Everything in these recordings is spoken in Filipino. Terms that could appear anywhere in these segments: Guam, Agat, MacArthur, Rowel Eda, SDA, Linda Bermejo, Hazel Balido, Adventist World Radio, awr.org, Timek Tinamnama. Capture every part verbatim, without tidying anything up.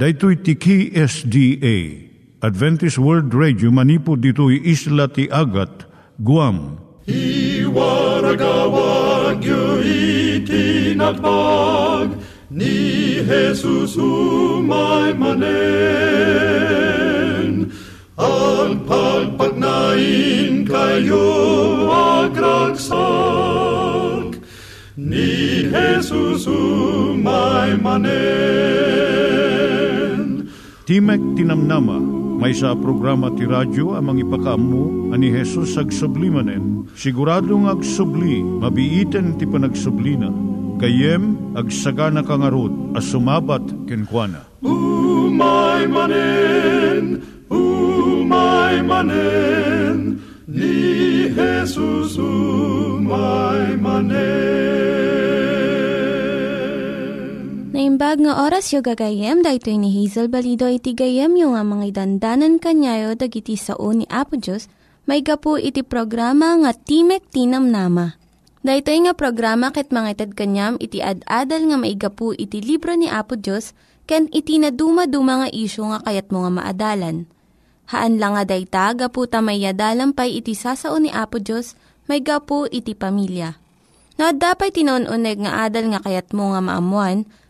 Daitui tiki S D A, Adventist World Radio, manipod ditoy isla ti Agat, Guam. I waragawag yu itinatpag, ni Jesus umay manen. Ang pagpagnain kayo agraksak, ni Jesus umay manen. Timek Tinamnama, may sa programa ti radyo amang ipakaammo ani Hesus agsublimanen. Siguradong agsubli, mabiiten ti panagsublina. Kayem agsagana kangarot a sumabat kenkuana. Umay manen, umay manen, ni Hesus umay manen. Naimbag nga oras yung gagayem, dahil ni Hazel Balido iti gagayem yung nga mga dandanan kanyayo dag iti sao ni Apo Diyos, may gapu iti programa nga Timek Tinamnama. Dahil nga programa ket mangitad kanyam iti ad-adal nga may gapu iti libro ni Apo Diyos, ken iti na dumaduma nga isyo nga kayat mo nga maadalan. Haan lang nga dayta, gapu tamay yadalampay iti sao ni Apo Diyos, may gapu iti pamilya. Na dapay tinon-uneg nga adal nga kayat mo nga maamuan,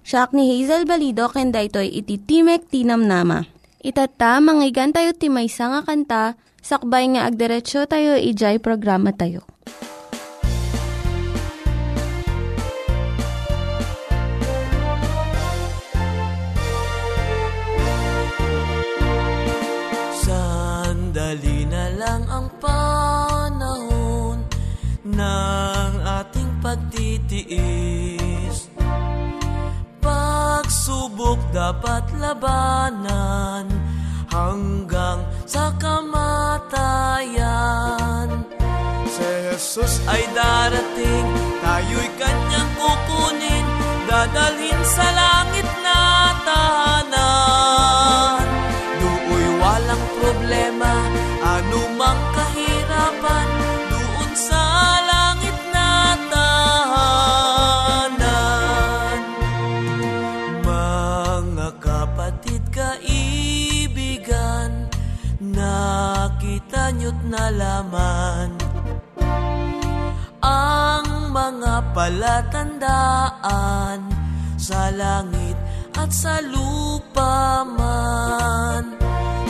Siak ni Hazel Balido, ken daytoy iti Timek Tinamnama. Itata, manggigan tayo ti maysa nga kanta, sakbay nga agderetsyo tayo, ijay programa tayo. Sandali na lang ang panahon ng ating pagtitiis. Pagsubok dapat labanan hanggang sa kamatayan. Si Jesus ay darating, tayo'y kanyang kukunin, dadalhin sa langit na tahanan. Do'y walang problema, anumang kahirapan, doon sa langit na tahanan. Nakita nyo't nalaman ang mga palatandaan sa langit at sa lupa man.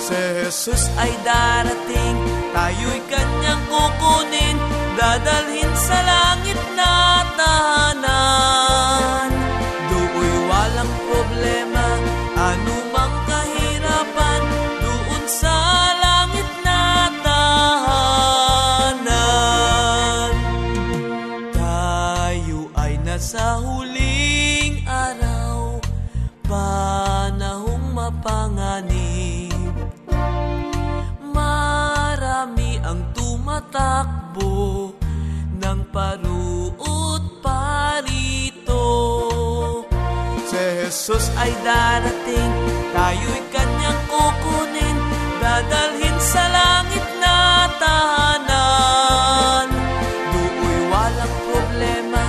Si Jesus ay darating, tayo'y kanyang kukunin, dadalhin sa langit na tahanan. Do'y walang problema, anumang kahirapan, doon sa langit na tahanan. Tayo ay nasa huling araw, panahong mapanganib. Marami ang tumatakbo ng paruot parito. Si Jesus ay darating, tayo'y kanyang kukunin, dadalhin sa langit na tahanan. Do'y walang problema,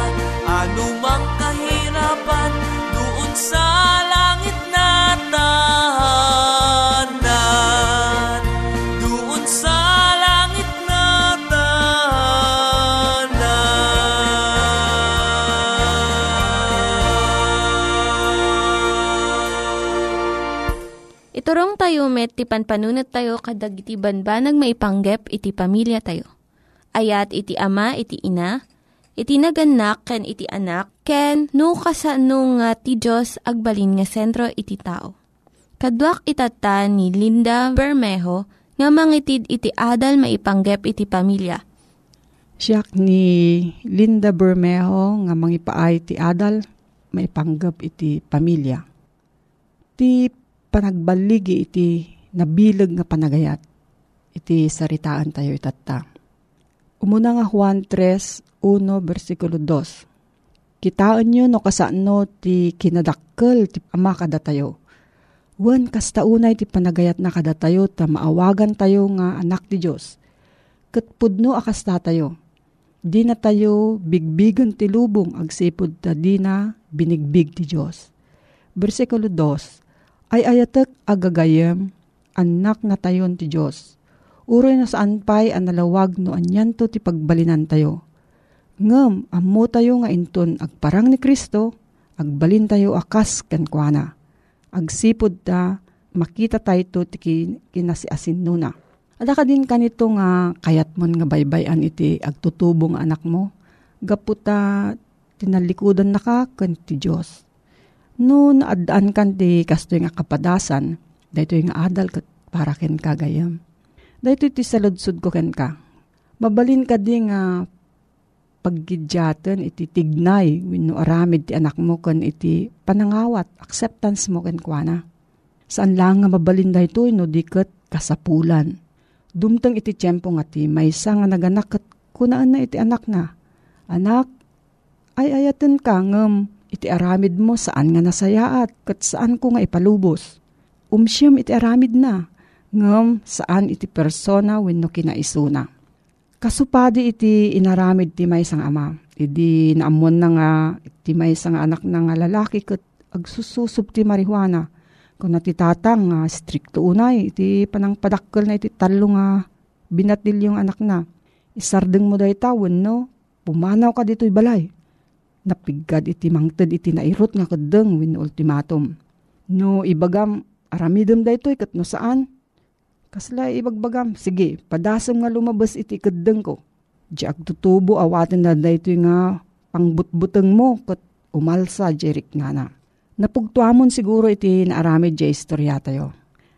anumang kahirapan, doon sa langit na tahanan. Doon sa langit na tahanan. Iturong tayo met, ti panpanunat tayo kadag iti banbanag maipanggep iti pamilya tayo. Ayat iti ama, iti ina, iti naganak, ken iti anak, ken no kasano nga ti Diyos agbalin nga sentro iti tao. Kaduak itata ni Linda Bermejo nga mangitid iti adal maipanggep iti pamilya. Siak ni Linda Bermejo nga mangipaay iti adal maipanggep iti pamilya. Ti panagbaligi iti nabilag nga panagayat, iti saritaan tayo itata. Umuna nga Juan three, one, versikulo two. Kitaan nyo no kasano ti kinadakkel ti ama kada tayo. Wan kasta unay ti panagayat na kada tayo ta maawagan tayo nga anak ti Diyos. Katpudno akasta tayo. Di na tayo bigbigan ti lubong agsipod ta di na binigbig ti Diyos. Bersikulo two, ay ayatek agagayem, anak na tayon ti Diyos. Uroy na saan pa'y analawag no anyanto ti pagbalinan tayo. Ngem, ammo tayo nga inton agparang ni Kristo, agbalin tayo akas kankwana. Agsipod ta, makita tayo ti kinasiasin nuna. Adaka din kanito nga kayat mon nga baybayan iti agtutubong anak mo, gaputa tinalikudan na ka kan ti Diyos. No naadaan kan ti kasto yung kapadasan, dahito yung adal kat para ken kagayam. Dahito iti saludsud ko ken ka. Mabalin ka di nga paggidyaten iti tignay wenno aramid ti anak mo kan iti panangawat, acceptance mo ken kuana. Saan lang nga mabalin dahito no diket kasapulan. Dumtang iti tiyempo nga ti maysa nga naganak ket kunaan na iti anak na. Anak, ay ayaten ka ngem iti aramid mo saan nga nasayaat ket saan ko nga ipalubos. Umsiyem iti aramid na ngem saan iti persona wenno kinaisuna. Kasupadi iti inaramid ti maysa nga ama. Idi naamon na nga iti maysa nga anak na nga lalaki ket agsususob ti marijuana. Kung natitatang nga uh, strikto unay, iti panangpadakkel na iti talo nga binatil yung anak na. Isardeng mo dahi tawin, no? Pumanaw ka dito'y balay. Napigad iti mangted iti nairot nga kadeng win ultimatum. No, ibagam, aramidem dahi to'y katno saan? Kasla ibagbagam, sige, padasam nga lumabas iti kadeng ko. Di agtutubo awatin na dahi to'y nga pangbutbuteng mo kat umalsa jerik nga na. Napugtuamon siguro iti naaramid jay istorya tayo.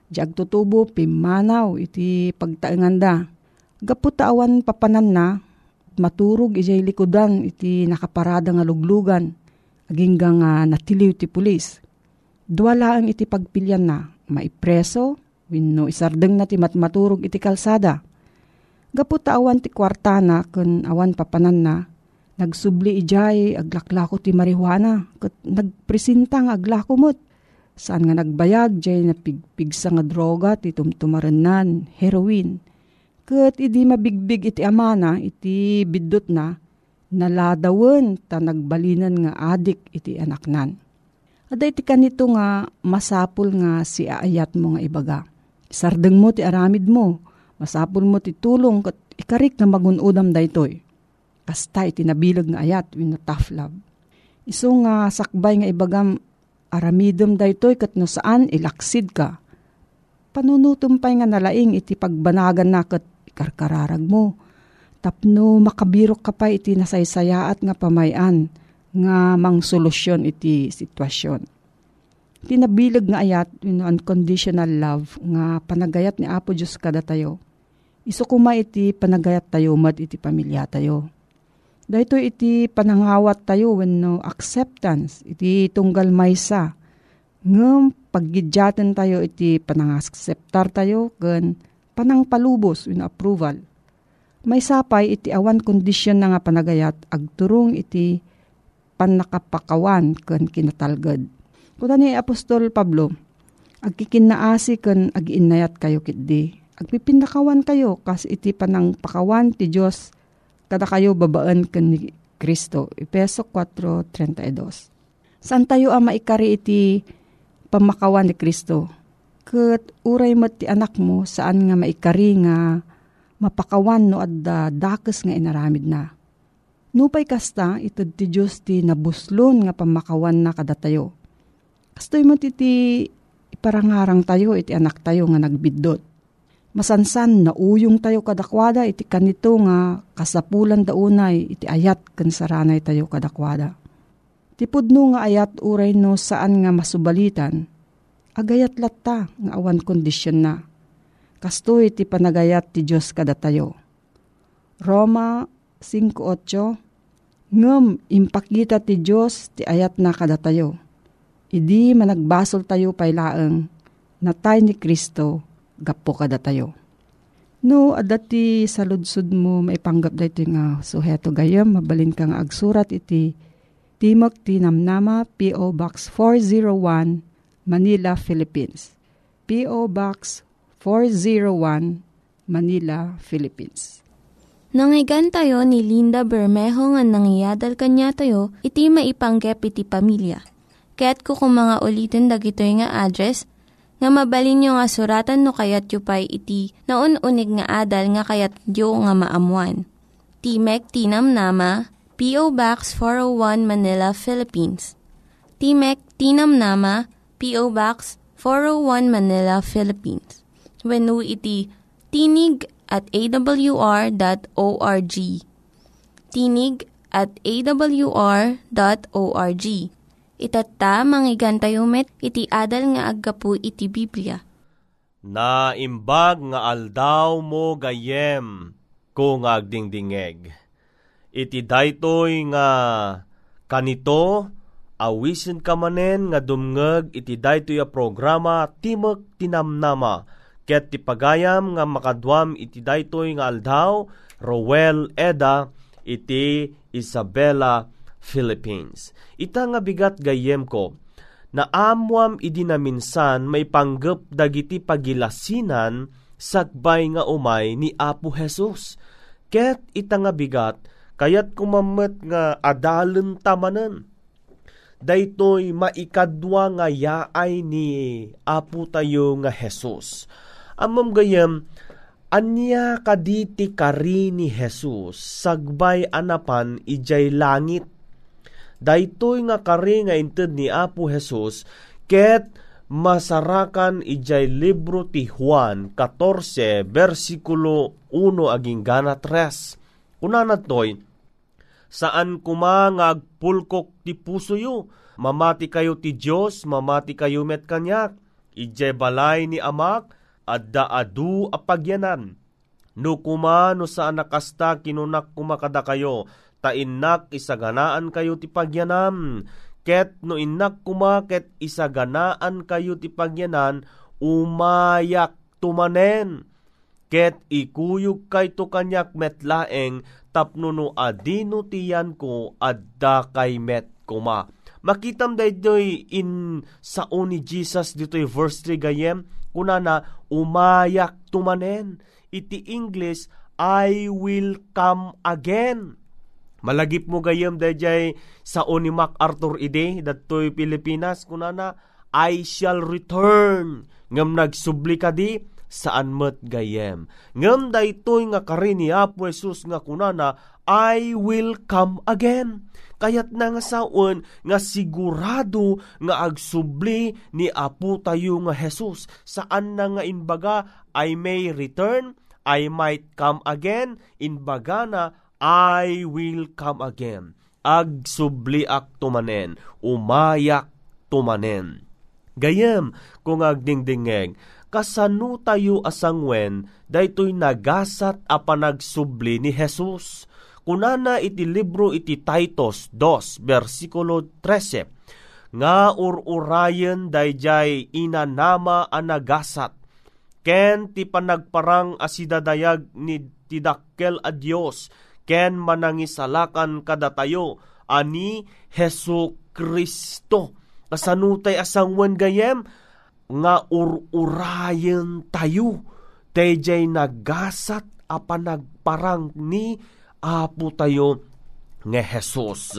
Di agtutubo, pimanaw, iti pagtaenganda. Gaputaawan papanan na, maturog ijay likudan iti nakaparada nga luglugan, agingga nga natiliw ti pulis. Duwalaang iti pagpilyan na, maipreso, wenno isardeng na ti matmaturog iti kalsada. Gaputaawan ti kwartana, kun awan papanan na, nagsubli ijay aglaklako ti marihuana ket nagpresenta nga aglakomot saan nga nagbayag jay napigpigsa nga droga ti tumtumarennan heroin ket idi mabigbig iti amana iti biddot na naladawen ta nagbalinan nga adik iti anaknan. Adda iti kanito nga masapul nga si aayat mo nga ibaga. Isardeng mo ti aramid mo, masapul mo ti tulong ket ikarik nga magunudam daytoy. Kasta iti nabilag nga ayat wenno tough love. Isu nga sakbay nga ibagam aramidem daytoy katno saan ilaksid ka. Panunutumpay nga nalaing iti pagbanagan na ket ikarkararag mo. Tapno makabirok ka pa iti nasaysayaat nga pamayan nga mangsolusyon iti sitwasyon. Iti nabilag nga ayat wenno unconditional love nga panagayat ni Apo Dios kada tayo. Isu kuma iti panagayat tayo mat iti pamilya tayo. Dahito iti panangawat tayo wenno acceptance, iti tunggal maysa. Ngem paggidyaten tayo iti panangakseptar tayo ken panangpalubos wenno approval. Maysapay iti awan kondisyon na nga panagayat agturong iti panakapakawan ken kinatalged. Kuna ni Apostol Pablo, agkikinnaasi ken agiinnayat kayo kitdi. Agpipindakawan kayo kas iti panangpakawan ti Dios kada kayo babaan ken ni Kristo. Efeso four thirty-two. Saan tayo ang maikari iti pamakawan ni Kristo? Ket uray met ti anak mo saan nga maikari nga mapakawan no adda dakes nga inaramid na. Nupay kasta itud ti Dios ti nabuslon nga pamakawan na kada tayo. Kastoy met iti iparangarang tayo iti anak tayo nga nagbiddot. Masansan na uyong tayo kadakwada iti kanito nga kasapulan daunay iti ayat ken saranay tayo kadakwada. Tipudno nga ayat uray no saan nga masubalitan, agayat latta nga awan kondisyon na. Kastoy iti panagayat ti Dios kada tayo. Roma five eight, ngem impakita ti Dios ti ayat na kada tayo. Idi managbasol tayo paylaeng natay ni Kristo gapo kada tayo. No, adati sa ludsud mo maipanggap da ito nga suheto gayam, mabalin ka nga agsurat iti Timek Tinamnama, P O. Box four oh one, Manila, Philippines. P O. Box four oh one, Manila, Philippines. Nangyigan tayo ni Linda Bermejo nga nangyadal kanya tayo, iti maipanggap iti pamilya. Kaya't kukumanga ulitin dagito nga address nga mabalin nyo nga suratan no kayat yu pa'y iti na un-unig nga adal nga kayat yu nga maamuan. Timek Tinamnama, P O. Box four oh one Manila, Philippines. Timek Tinamnama, P O. Box four oh one Manila, Philippines. Wenno iti tinig at a w r dot org. Tinig at a w r dot org. Itata, manggigan tayo met, iti adal nga aggapu iti Biblia. Naimbag nga aldaw mo gayem, kung agdingdingeg. Iti daytoy nga kanito, awisin ka manen nga dumngeg, iti daytoy a programa Timek Tinamnama. Ket tipagayam nga makaduam iti daytoy nga aldaw, Rowel Eda, iti Isabela, Philippines. Ita nga bigat gayem ko, na amuam idinaminsan may panggap dagiti pagilasinan sakbay nga umay ni Apo Jesus. Ket ita nga bigat, kayat kumamet nga adalen tamanan. Daytoy maikadwa nga yaay ni Apo tayo nga Jesus. Amam gayem, anya kaditi kari ni Jesus, sagbay anapan ijay langit. Daytoy nga kari nga inted ni Apo Jesus, ket masarakan ijay libro ti Juan fourteen, versikulo one aging gana tres. Kunanatoy, saan kuma nga agpulkok ti puso yu, mamati kayo ti Diyos, mamati kayo met kanyak, ijay balay ni amak, adda adu apagyanan. No kuma no saan nakasta kinunak kumakada kayo, tainnak isaganaan kayo ti pagyanam. Ket no innak kuma ket isaganaan kayo ti pagyanan, umayak tumanen. Ket ikuyog kay to kanyak metlaeng, tapno no adino tiyan ko adda kay met kuma. Makitam daytoy in sao ni Jesus ditoy verse three gayem, kunana umayak tumanen. Iti English, I will come again. Malagip mo gayam dayjay sa ni MacArthur ide datoy Pilipinas kunana I shall return ngem nagsubli kadi saan met gayem ngem daytoy nga kari ni Apo Jesus nga kunana I will come again. Kayat na nga saon nga sigurado nga agsubli ni Apo tayo nga Jesus. Saan na nga inbaga I may return, I might come again, inbaga na I will come again. Agsubliak tumanen, umayak tumanen. Gayem, kung agdingdingeg, kasano tayo asangwen, daytoy nagasat a panagsubli ni Jesus. Kunana iti libro iti Titus two, versikulo thirteen, nga ururayan dayjay inanama a nagasat, ken ti panagparang asidadayag ni tidakkel a Dios. Ken manangisalakan kada tayo, ani Hesu Kristo. Kasanutay asangwan gayem, nga ururayan tayo, tejay nagasat apanagparang ni Apo tayo nga Jesus.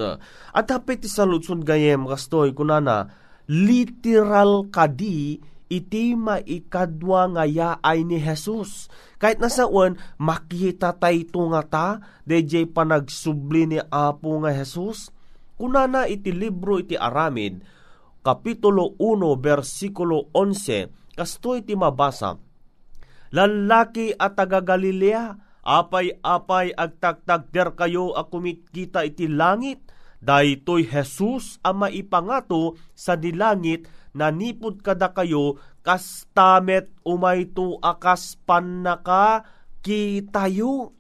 At hapit sa lutsun gayem, kastoy, kunana, literal kadi, iti maikadwa nga yaay ni Jesus. Kahit nasaon, makita tayo ito nga ta, dejay panagsubli ni Apo nga Jesus. Kunana iti libro iti Aramid, Kapitulo one, versikulo eleven, kasto iti mabasa, lalaki at taga Galilea, apay-apay agtagtagder kayo a kumikita iti langit, daytoy Jesus ama ipangato sa dilangit, nanipod kada kayo, kastamet umayto akas panaka kitayo.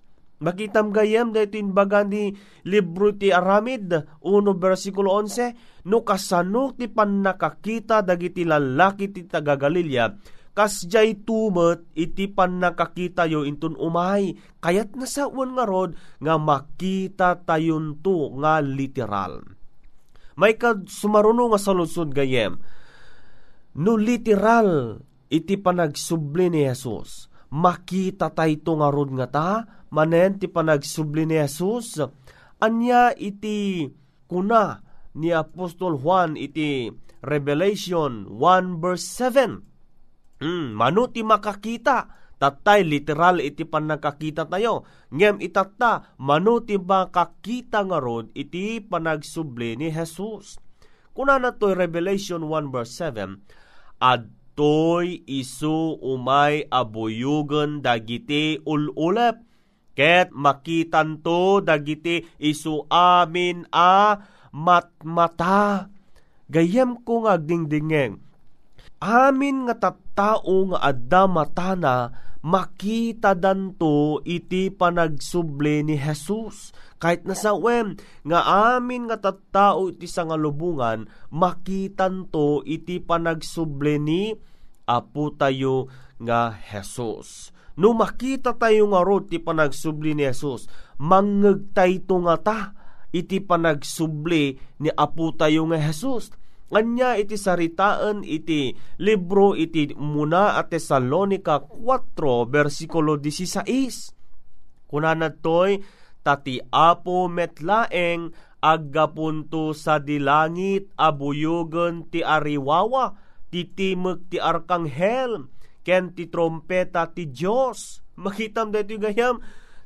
Magitam gayem dito inbagan ni libro ti Aramid one versikulo eleven, no kasano ti pan nakakita dagiti lalaki ti taga Galilea kasjay tumet iti pannakakita yo intun umay, kayat nasauan nga rod nga makita tayon to nga literal. May kad sumaruno nga saludsod gayem, no literal iti panagsubli ni Jesus, makita tayto nga rod nga ta, manen ti panagsubli ni Jesus, anya iti kuna ni Apostol Juan iti Revelation one verse seven. Mm, manu ti makakita, tatay literal iti panagkakita tayo. Ngem itata, manu ti makakita nga rod iti panagsubli ni Jesus. Kuna na to'y Revelation one verse seven, adtoy isu umay abuyugen dagiti ululep, ket makitanto dagiti isu amin a matmata. Gayem ko nga dingdingeng, amin nga tattao nga adda matana makita danto iti panagsubli ni Jesus. Kahit nasawem nga amin nga tattao iti sangalubungan makitanto iti panagsubli ni apo tayo nga Jesus. No makita tayo nga ro iti panagsubli ni Jesus, mangegtay to nga ta iti panagsubli ni apo tayo nga Jesus. Anya iti saritaan iti libro iti muna at Tesalonica four versikulo sixteen. Kunanad to'y tati apo metlaeng aggapunto sa dilangit abuyugen ti ariwawa ti timeg ti arkanghel ken ti trompeta ti Dios. Makitam dito gayam,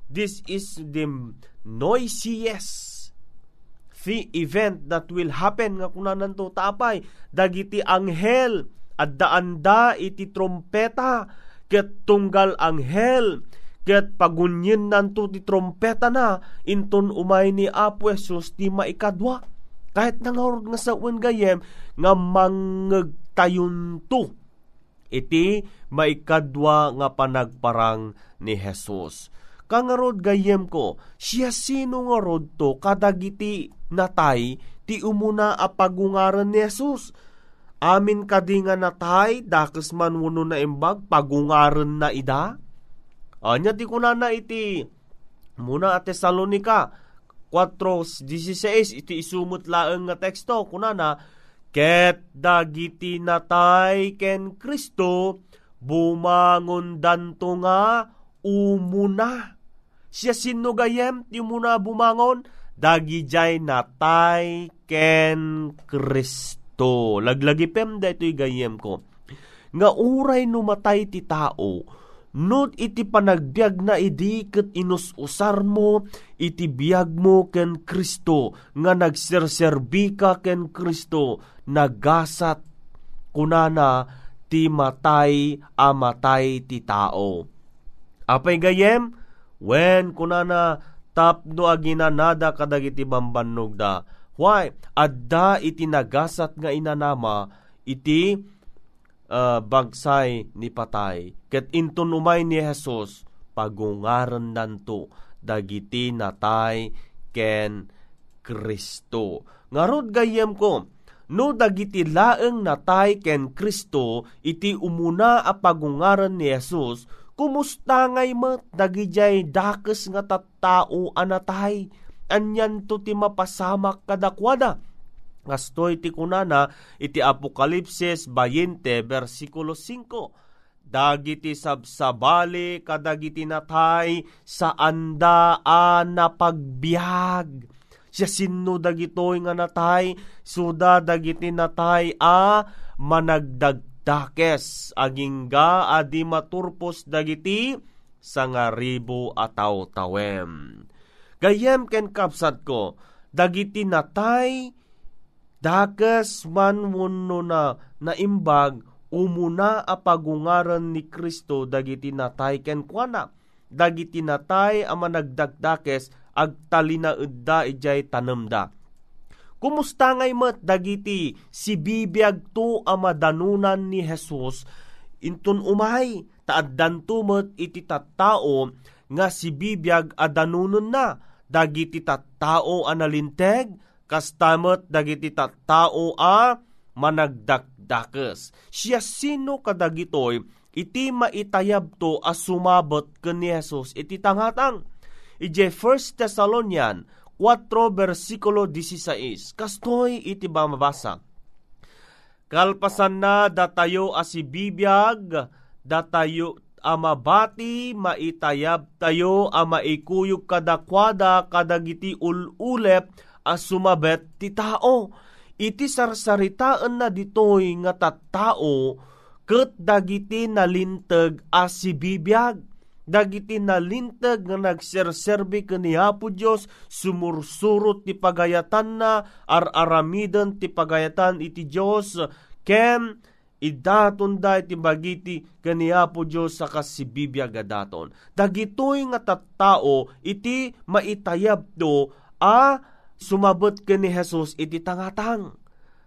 this is the noisiest the event that will happen nga kunanan to tapay dagiti anghel addaanda iti trompeta ket tunggal anghel ket pagunyen nanto ti trompeta na inton umay ni Apo Jesus ti maikadwa. Kahit nangorod nga sauen gayem nga mangegtayunto iti maikadwa nga panagparang ni Jesus. Kangarod gayem ko, siya sino nga rod to kadagiti natay ti umuna a pagungaran ni Jesus. Amin kadinga natay dakes man wenno na imbag pagungaran na ida. Anya ti kunana iti muna a Tesalonica four sixteen iti isumot laeng nga teksto kunana, ket dagiti natay ken Kristo bumangon danto nga umuna. Siya sino gayem ti muna bumangon dagijay natay ken Kristo. Laglagi pem da ito'y gayem ko nga uray numatay ti tao nod iti panagbiag na idi ket inususar mo iti biag mo ken Kristo nga nagserserbi ka ken Kristo nagasat kunana ti matay amatay ti tao. Apay gayem wen kunana tapno aginanada kadagiti bambannog da. Why? Adda iti nagasat nga inanama iti uh, bagsay ni patay. Ket inton umay ni Jesus pagungaran nanto dagiti natay ken Kristo. Ngarod gayem ko, no dagiti laeng natay ken Kristo iti umuna a pagungaran ni Jesus, kumusta ngay mat dagijay dakes nga tattao anatay anyan to ti mapasamak kadakwada. Ngastoy ti kunana iti Apokalipsis twenty versikulo five, dagiti sabsabali kadagiti natay sa anda a napagbiag. Siya sinno dagitoy nga natay, suda dagiti natay a managdag dakes agingga adi maturpos dagiti sangaribo ataw tawem. Gayem ken kapsat ko, dagiti natay dakes man wenno na naimbag umuna a pagungaran ni Kristo dagiti natay ken kuana. Dagiti natay a managdagdakes agtalinaedda ijay tanemda. Kumusta ngay mat dagiti si bibiyag to amadanunan ni Jesus inton umay taaddan to mat iti tattao nga si bibiyag adanunan na dagiti tattao analinteg kastamet dagiti tattao a managdakdakes. Siya sino kadagitoy iti maitayab to as sumabot ken ni Jesus iti tangatang. Ije First Thessalonian four versikulo sixteen. Kastoy iti bamabasa. Kalpasan na datayo asibibiyag, datayo amabati, maitayab tayo, amaikuyog kadakwada, kadagiti ululep, as sumabet ti tao. Iti sarsaritaan na ditoy nga tattao, ket dagiti nalinteg asibibiyag, dagiti nalinteg nga nagserserbi kani Apo Dios, sumursurot ti pagayatan na, ar-aramiden ti pagayatan iti Dios, ken idaton da iti bagiti kaniya po Diyos sa kasibibiyag daton. Dagitoy nga tattao iti maitayab do a sumabot kani Jesus iti tangatang.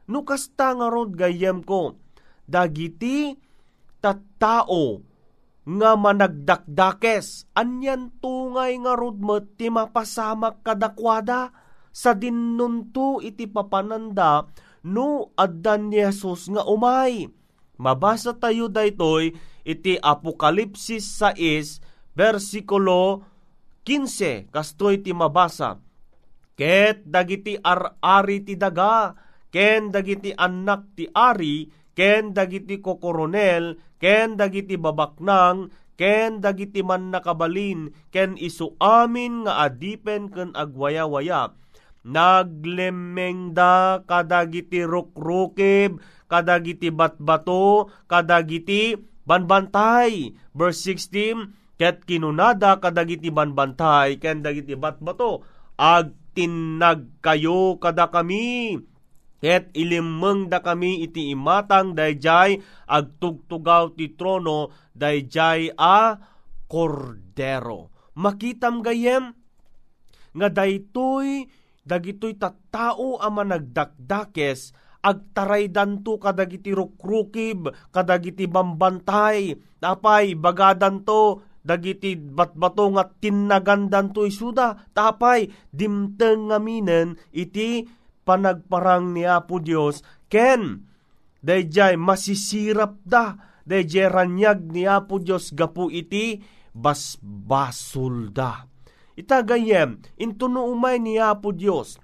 No kasta nga rod gayem ko, dagiti tattao nga managdakdakes, anyan tungay nga rod met ti mapasamak kadakwada sa dinnunto iti papananda no addan ni Jesus nga umay. Mabasa tayo daytoy iti Apokalipsis six, versikulo fifteen, kastoy ti mabasa. Ket dagiti ar-ari ti daga, ken dagiti anak ti ari, ken dagiti kokoronel, ken dagiti babaknang, ken dagiti man nakabalin, ken isu amin nga adipen ken agwaya-waya. Naglemeng da kadagiti rukrukib, kadagiti batbato, kadagiti banbantay. Verse sixteen, ket kinunada kadagiti banbantay, ken dagiti batbato, agtinag kayo kada kami, ket ilimeng da kami iti imatang dayjay agtugtugaw ti trono dayjay a kordero. Makitam gayem nga daytoy dagitoy tattao a managdakdakes, agtaraydanto kadagiti rukrukib, kadagiti bambantay, tapay bagadanto dagiti batbato nga tinagandanto isuda, tapay dimteng ngaminen iti panagparang ni Apo Dios, ken dayjay masisirap da, dayjay ranyag ni Apo Dios gapu iti basbasulda. Itagayem, intuno umay ni Apo Dios,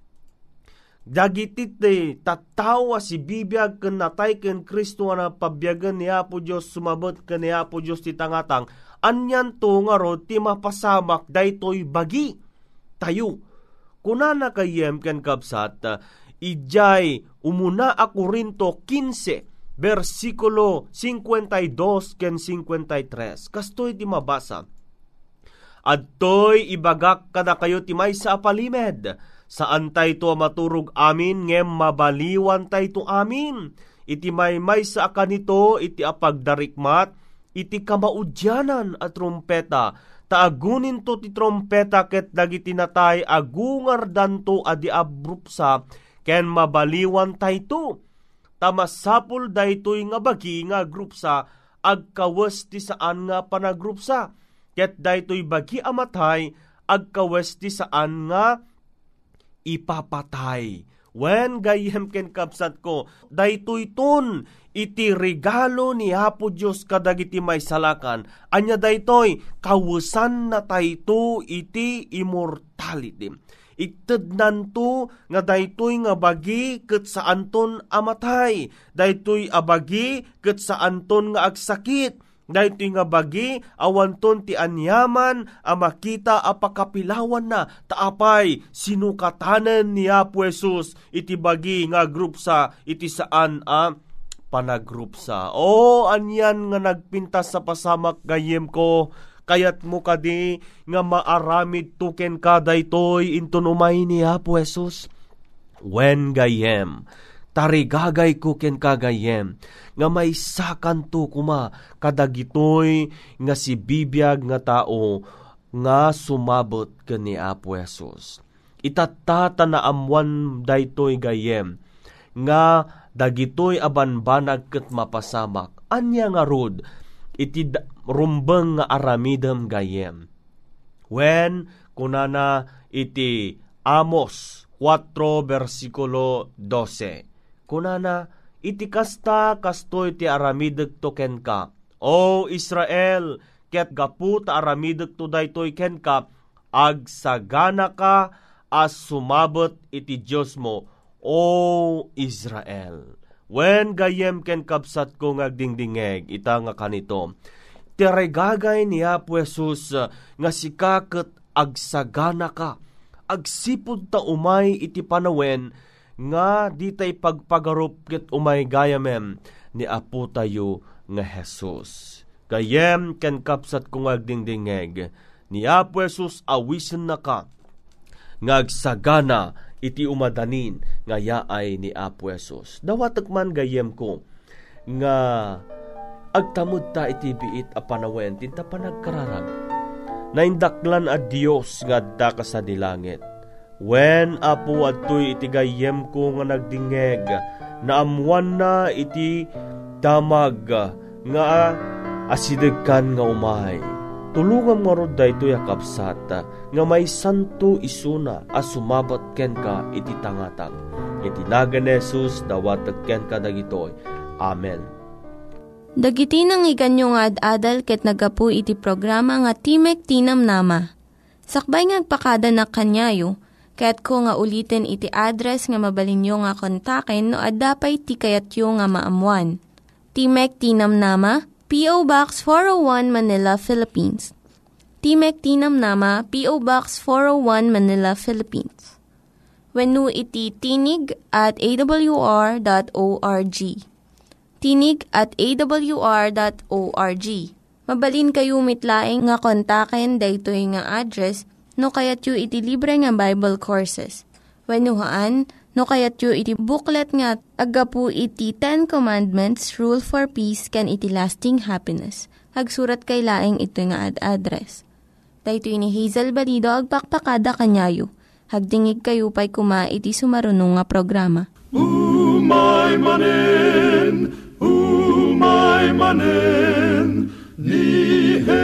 dagiti ti tattawa si bibiyag ken natay ken Kristo na pabyagan ni Apo Dios, sumabot ken ni Apo Dios ti tangatang, anyan to nga rod ti mapasamak daytoy bagi tayo. Kunana kayem ken kapsat, ijay umuna a Korinto fifteen, versikulo fifty-two ken fifty-three. Kastoy ti mabasa. Adtoy ibagak kada kayo timay sa apalimed, saan tayo to maturog amin, ngem mabaliwan tayo to amin. Iti maymay sa akanito, iti apagdarikmat, iti kamaudyanan at trompeta. Taagunin to ti trompeta, ket dagiti natay agungar danto adi abrupsa, ken mabaliwan tayo to. Tamasapul daytoy nga bagi nga agrupsa, agkawas ti saan nga panagrupsa. Ket daytoy bagi amatay, agkawes ti saan nga ipapatay. Wen gayem ken kapsat ko, daytoy ton iti regalo ni Apo Dios kadagiti maysalakan. Anya daytoy kawusan na tayto iti immortality. Itednan to nga daytoy nga bagi ket saan ton amatay, daytoy abagi ket saan ton nga agsakit. Daytoy nga bagi awanton ti anyaman a makita a pakapilawan na, taapay sinukatanen ni Apo Jesus iti bagi nga agrupsa iti saan a panagrupsa. O oh, anyan nga nagpintas sa pasamak gayem ko, kayat mo kadi nga maaramid tuken ka daytoy inton umay ni Apo Jesus. Wen gayem tarigagay ko ken kagayem nga may sakanto kuma kadagitoy nga si bibiyag nga tao nga sumabot ken ni Apo Jesus. Itattatanaamwan daytoy gayem nga dagitoy abanbanag ket mapasamak. Anya nga rod iti rumbeng nga aramidem gayem. Wen kunana iti Amos four versikulo twelve. Kunana, itikasta kastoy ti aramideg token ka, O Israel, ket gaputa aramidek tuday toy kenkap, ag sagana ka as sumabot iti Diyos mo, O Israel. Wen gayem kenkapsat ko ngagdingdingeg, ita nga kanito, tiregagay ni Apo Jesus nga sikaket ag sagana ka, agsipod ta umay iti panawen, nga ditay pagpagarup ket umay gayamem ni Apo tayo nga Jesus. Gayem ken kapsat kung agdingdingeg, ni Apo Jesus awisen na ka, ngagsagana iti umadanin, nga yaay ni Apo Jesus. Dawatek man gayem ko, nga agtamud ta iti biit a panawen, tinta panagkararag, naindaklan a Dios nga adda ka sa dilangit. Wen Apo adtoy iti gayem ko nga nagdingeg, naamuan na iti damag nga asidegkan nga umay. Tulungan nga rod daytoy akapsat nga may santo isuna as sumabat kenka iti tangatag. Iti nagan ni Jesus dawateg kenka dagitoy. Amen. Dagiti nangyiganyo nga ad-adal ket nagapu iti programa nga Timek Tinamnama. Sakbay ngagpakada na kanyayo. Kaya't ko nga ulitin iti address nga mabalinyo nga kontaken no adda pay ti kayatyo nga maamuan. Timek Tinamnama, P O. Box four oh one Manila, Philippines. Timek Tinamnama, P O. Box four oh one Manila, Philippines. Wenno iti tinig at a w r dot org. Tinig at a w r dot org. Mabalin kayo mitlaing nga kontaken daytoy nga address no kayat yu iti libre nga Bible Courses. Wenuhaan, no kayat yu iti booklet nga agapu iti Ten Commandments, Rule for Peace, can iti lasting happiness. Hagsurat kay laeng ito nga ad-address. Dahito ni Hazel Balido, agpakpakada kanyayo. Hagdingig kayo pa'y kuma iti sumarunong nga programa. Umay manen, umay manen, ni